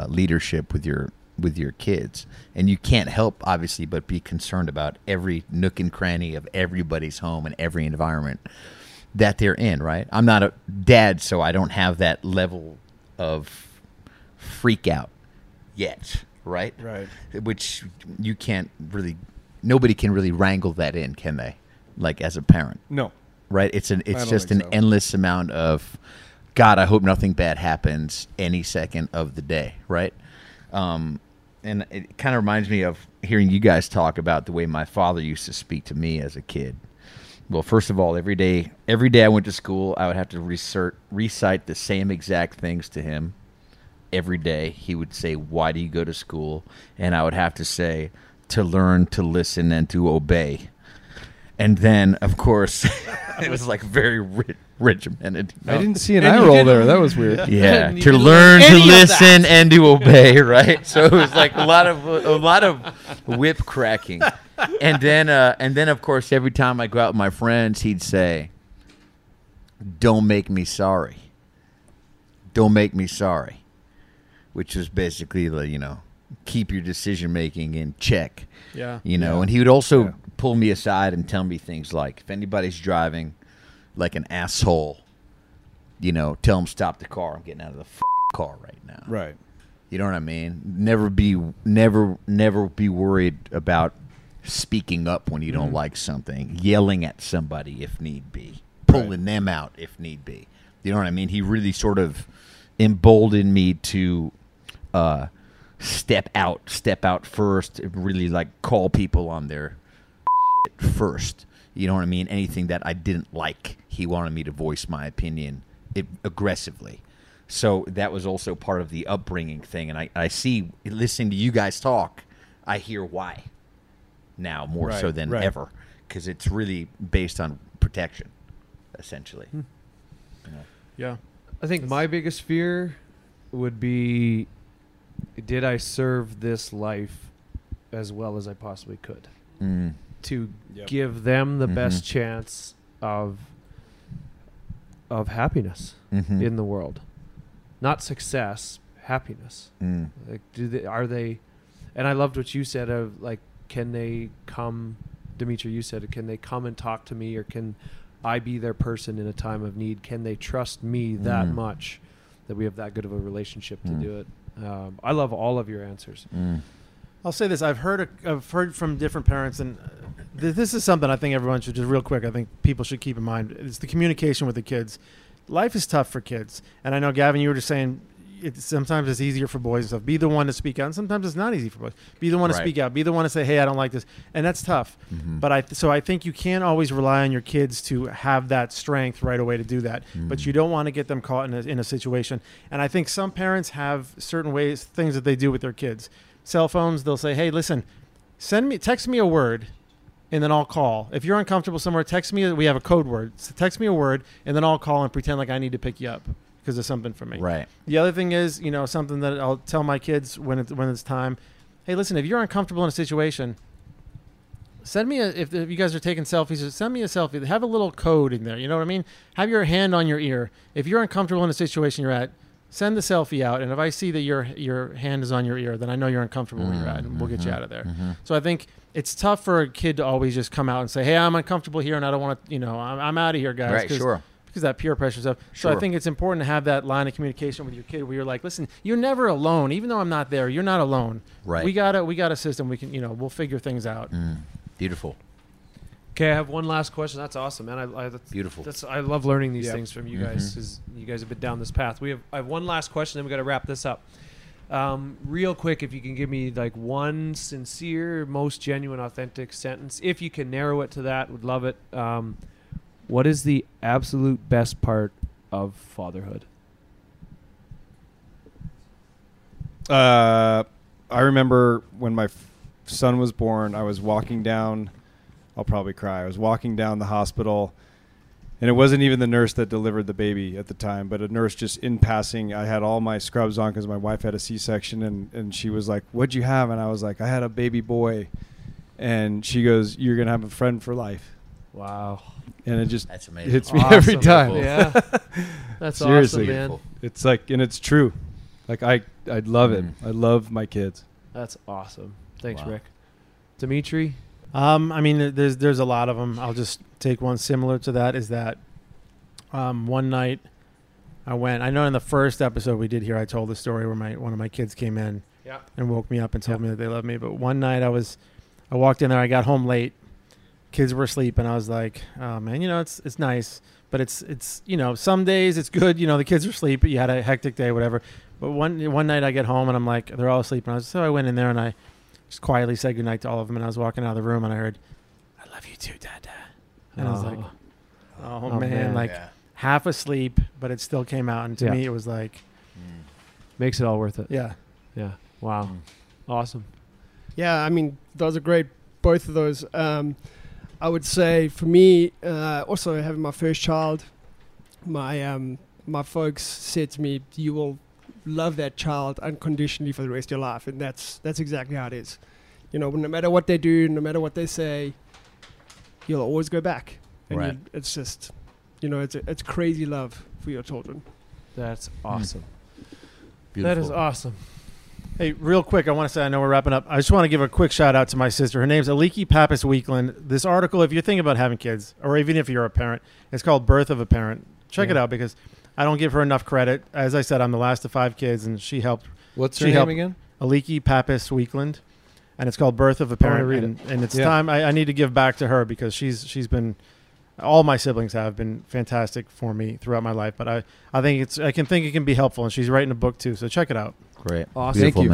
leadership with your kids, and you can't help obviously but be concerned about every nook and cranny of everybody's home and every environment that they're in, right? I'm not a dad, so I don't have that level of freak out yet, right? Right. Which you can't really, nobody can really wrangle that in, can they? Like as a parent. No. Right? It's just an endless amount of, God, I hope nothing bad happens any second of the day, right? And it kind of reminds me of hearing you guys talk about the way my father used to speak to me as a kid. Well, first of all, every day I went to school, I would have to recite the same exact things to him. Every day he would say, "Why do you go to school?" And I would have to say, "To learn, to listen, and to obey." And then, of course, it was like very regimented. You know? I didn't see an eye roll there. That was weird. Yeah, to learn, to listen, and to obey, right? So it was like a lot of whip cracking. And then, of course, every time I go out with my friends, he'd say, "Don't make me sorry. Don't make me sorry," which was basically the, you know, keep your decision making in check. Yeah, you know, and he would also pull me aside and tell me things like, if anybody's driving like an asshole, you know, tell them stop the car. I'm getting out of the car right now. Right. You know what I mean? Never be worried about speaking up when you don't like something, yelling at somebody if need be, pulling them out if need be. You know what I mean? He really sort of emboldened me to step out first, really like call people on their first, you know what I mean? Anything that I didn't like, he wanted me to voice my opinion aggressively. So that was also part of the upbringing thing. And I see, listening to you guys talk, I hear why now more so than ever, because it's really based on protection, essentially. You know? Yeah. I think my biggest fear would be, did I serve this life as well as I possibly could? To give them the best chance of happiness in the world, not success, happiness. Like, are they? And I loved what you said of like, can they come, Dimitri? You said, can they come and talk to me, or can I be their person in a time of need? Can they trust me that much that we have that good of a relationship to do it? I love all of your answers. I'll say this. I've heard from different parents, and this is something I think everyone should just real quick. I think people should keep in mind. It's the communication with the kids. Life is tough for kids. And I know, Gavin, you were just saying sometimes it's easier for boys and stuff. Be the one to speak out. And sometimes it's not easy for boys. Be the one to speak out. Be the one to say, hey, I don't like this. And that's tough. But I think you can't always rely on your kids to have that strength right away to do that. But you don't want to get them caught in a situation. And I think some parents have certain ways, things that they do with their kids. Cell phones, they'll say, hey, listen, text me a word, and then I'll call. If you're uncomfortable somewhere, text me. We have a code word. So text me a word, and then I'll call and pretend like I need to pick you up. because of something for me. Right. The other thing is, you know, something that I'll tell my kids when it's time. Hey, listen, if you're uncomfortable in a situation, send me a, if you guys are taking selfies, send me a selfie. Have a little code in there. You know what I mean? Have your hand on your ear. If you're uncomfortable in a situation you're at, send the selfie out. And if I see that your hand is on your ear, then I know you're uncomfortable where you're at, and we'll get you out of there. So I think it's tough for a kid to always just come out and say, hey, I'm uncomfortable here and I don't want to, you know, I'm out of here, guys. Right, sure. Because that peer pressure stuff. Sure. So I think it's important to have that line of communication with your kid where you're like, listen, you're never alone. Even though I'm not there, you're not alone. Right. We got a system. We can, you know, we'll figure things out. Beautiful. Okay, I have one last question. That's awesome, man. That's beautiful. I love learning these things from you guys, because you guys have been down this path. I have one last question, then we got to wrap this up. Real quick, if you can give me like one sincere, most genuine, authentic sentence, if you can narrow it to that, would love it. What is the absolute best part of fatherhood? I remember when my son was born, I was walking down. I'll probably cry. I was walking down the hospital, and it wasn't even the nurse that delivered the baby at the time, but a nurse just in passing. I had all my scrubs on because my wife had a C-section, and she was like, what'd you have? And I was like, I had a baby boy. And she goes, you're going to have a friend for life. Wow. And it just hits me every time. Yeah. That's seriously, awesome, man. It's like, and it's true. Like I love it. I love my kids. That's awesome. Thanks, Rick. Dimitri? I mean, there's a lot of them. I'll just take one similar to that is that one night I know in the first episode we did here, I told the story where one of my kids came in and woke me up and told me that they loved me. But one night I walked in there, I got home late, kids were asleep, and I was like, oh man, you know, it's nice, but it's, you know, some days it's good. You know, the kids are asleep, but you had a hectic day, whatever. But one night I get home and I'm like, they're all asleep. And I went in there and I just quietly said goodnight to all of them, and I was walking out of the room, and I heard, I love you too, Dada. And I was like, oh man. Like half asleep, but it still came out. And to me, it was like... Makes it all worth it. Yeah. Yeah. Wow. Awesome. Yeah, I mean, those are great, both of those. I would say, for me, also having my first child, my folks said to me, you will... love that child unconditionally for the rest of your life, and that's exactly how it is. You know, no matter what they do, no matter what they say, you'll always go back. And right. It's just, you know, it's crazy love for your children. That's awesome. Beautiful. That is awesome. Hey, real quick, I want to say, I know we're wrapping up. I just want to give a quick shout out to my sister. Her name's Aliki Pappas-Weakland. This article, if you're thinking about having kids, or even if you're a parent, it's called Birth of a Parent. Check it out, because I don't give her enough credit. As I said, I'm the last of 5 kids, and she helped. What's her name again? Aliki Pappas-Weakland, and it's called Birth of a Parent. And it's time. I need to give back to her, because she's been, all my siblings have been fantastic for me throughout my life. But I think it can be helpful, and she's writing a book too. So check it out. Great, awesome, thank you,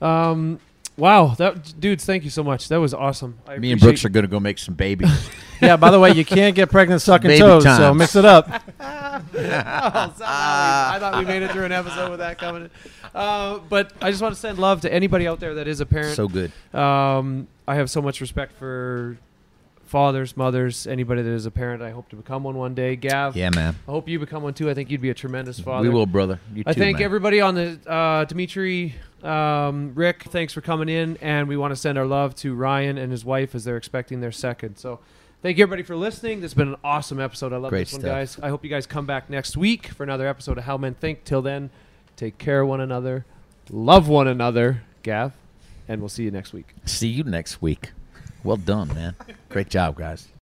man. Wow, dudes, thank you so much. That was awesome. Me and Brooks are going to go make some babies. Yeah, by the way, you can't get pregnant sucking toes, so mix it up. I thought we made it through an episode with that coming in. But I just want to send love to anybody out there that is a parent. So good. I have so much respect for fathers, mothers, anybody that is a parent. I hope to become one day. Gav, yeah, man. I hope you become one too. I think you'd be a tremendous father. We will, brother. You too, I thank everybody on the Dimitri... Rick, thanks for coming in, and we want to send our love to Ryan and his wife as they're expecting their second. So thank you everybody for listening. This has been an awesome episode. I love Great this one, stuff. Guys. I hope you guys come back next week for another episode of How Men Think. Till then, take care of one another, love one another, Gav, and we'll see you next week. Well done, man. Great job, guys.